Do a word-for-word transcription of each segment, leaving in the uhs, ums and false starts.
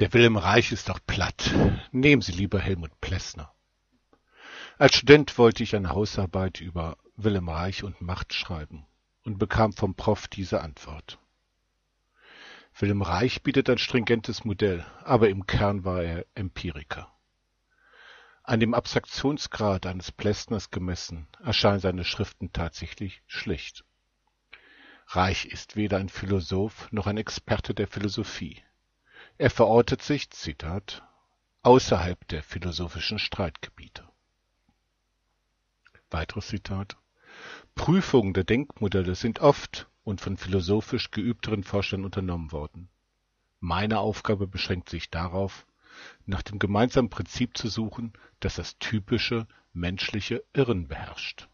Der Wilhelm Reich ist doch platt. Nehmen Sie lieber Helmut Plessner. Als Student wollte ich eine Hausarbeit über Wilhelm Reich und Macht schreiben und bekam vom Prof diese Antwort. Wilhelm Reich bietet ein stringentes Modell, aber im Kern war er Empiriker. An dem Abstraktionsgrad eines Plessners gemessen erscheinen seine Schriften tatsächlich schlicht. Reich ist weder ein Philosoph noch ein Experte der Philosophie. Er verortet sich, Zitat, außerhalb der philosophischen Streitgebiete. Weiteres Zitat. Prüfungen der Denkmodelle sind oft und von philosophisch geübteren Forschern unternommen worden. Meine Aufgabe beschränkt sich darauf, nach dem gemeinsamen Prinzip zu suchen, das das typische menschliche Irren beherrscht.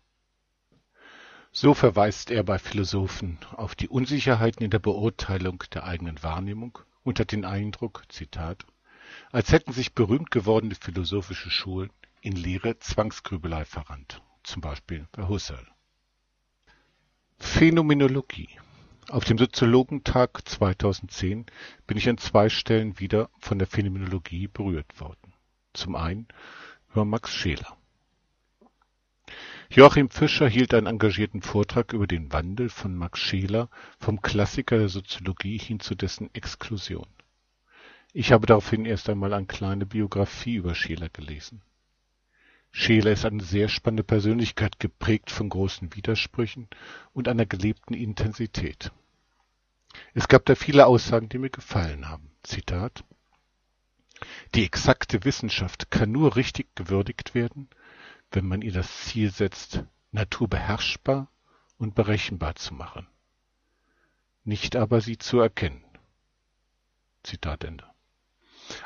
So verweist er bei Philosophen auf die Unsicherheiten in der Beurteilung der eigenen Wahrnehmung und hat den Eindruck, Zitat, als hätten sich berühmt gewordene philosophische Schulen in leere Zwangsgrübelei verrannt, zum Beispiel bei Husserl. Phänomenologie. Auf dem Soziologentag zweitausendzehn bin ich an zwei Stellen wieder von der Phänomenologie berührt worden. Zum einen über Max Scheler. Joachim Fischer hielt einen engagierten Vortrag über den Wandel von Max Scheler vom Klassiker der Soziologie hin zu dessen Exklusion. Ich habe daraufhin erst einmal eine kleine Biografie über Scheler gelesen. Scheler ist eine sehr spannende Persönlichkeit, geprägt von großen Widersprüchen und einer gelebten Intensität. Es gab da viele Aussagen, die mir gefallen haben. Zitat: Die exakte Wissenschaft kann nur richtig gewürdigt werden, wenn man ihr das Ziel setzt, Natur beherrschbar und berechenbar zu machen, nicht aber sie zu erkennen. Zitat Ende.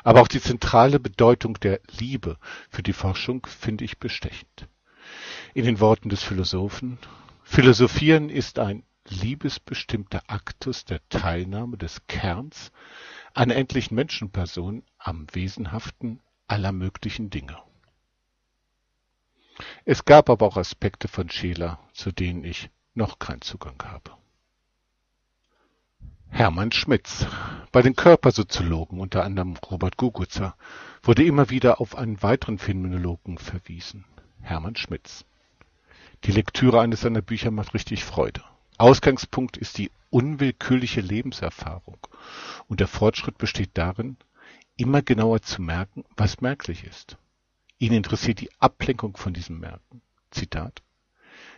Aber auch die zentrale Bedeutung der Liebe für die Forschung finde ich bestechend. In den Worten des Philosophen, Philosophieren ist ein liebesbestimmter Aktus der Teilnahme des Kerns einer endlichen Menschenperson am Wesenhaften aller möglichen Dinge. Es gab aber auch Aspekte von Scheler, zu denen ich noch keinen Zugang habe. Hermann Schmitz. Bei den Körpersoziologen, unter anderem Robert Gugutzer, wurde immer wieder auf einen weiteren Phänomenologen verwiesen, Hermann Schmitz. Die Lektüre eines seiner Bücher macht richtig Freude. Ausgangspunkt ist die unwillkürliche Lebenserfahrung und der Fortschritt besteht darin, immer genauer zu merken, was merklich ist. Ihn interessiert die Ablenkung von diesem Merken. Zitat: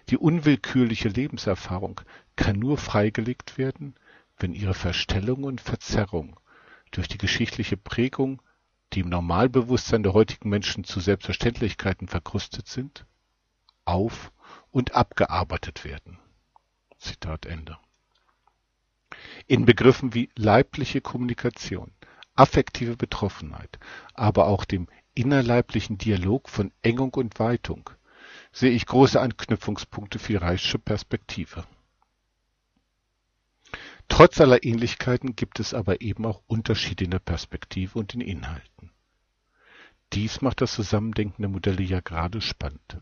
Die unwillkürliche Lebenserfahrung kann nur freigelegt werden, wenn ihre Verstellung und Verzerrung durch die geschichtliche Prägung, die im Normalbewusstsein der heutigen Menschen zu Selbstverständlichkeiten verkrustet sind, auf- und abgearbeitet werden. Zitat Ende. In Begriffen wie leibliche Kommunikation, affektive Betroffenheit, aber auch dem innerleiblichen Dialog von Engung und Weitung sehe ich große Anknüpfungspunkte für die Reichsche Perspektive. Trotz aller Ähnlichkeiten gibt es aber eben auch Unterschiede in der Perspektive und in Inhalten. Dies macht das Zusammendenken der Modelle ja gerade spannend.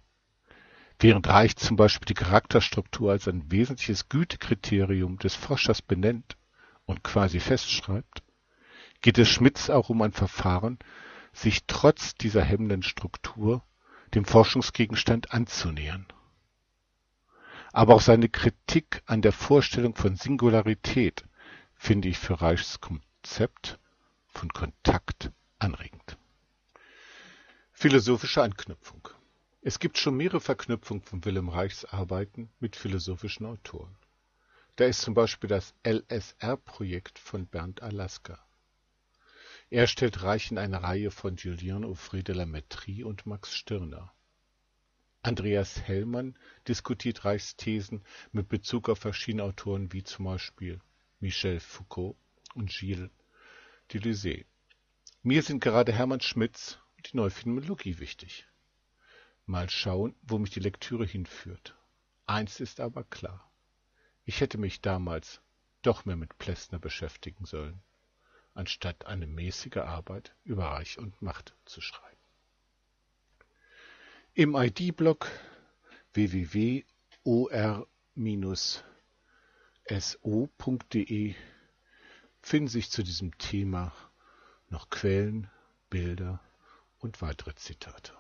Während Reich zum Beispiel die Charakterstruktur als ein wesentliches Gütekriterium des Forschers benennt und quasi festschreibt, geht es Schmitz auch um ein Verfahren, sich trotz dieser hemmenden Struktur dem Forschungsgegenstand anzunähern. Aber auch seine Kritik an der Vorstellung von Singularität finde ich für Reichs Konzept von Kontakt anregend. Philosophische Anknüpfung. Es gibt schon mehrere Verknüpfungen von Wilhelm Reichs Arbeiten mit philosophischen Autoren. Da ist zum Beispiel das L S R-Projekt von Bernd Alaska. Er stellt Reich in eine Reihe von Julien Auffray de la Mettrie und Max Stirner. Andreas Hellmann diskutiert Reichs Thesen mit Bezug auf verschiedene Autoren wie zum Beispiel Michel Foucault und Gilles Deleuze. Mir sind gerade Hermann Schmitz und die neue Phänomenologie wichtig. Mal schauen, wo mich die Lektüre hinführt. Eins ist aber klar. Ich hätte mich damals doch mehr mit Plessner beschäftigen sollen, anstatt eine mäßige Arbeit über Reich und Macht zu schreiben. Im I D-Blog w w w punkt o r bindestrich s o punkt d e finden sich zu diesem Thema noch Quellen, Bilder und weitere Zitate.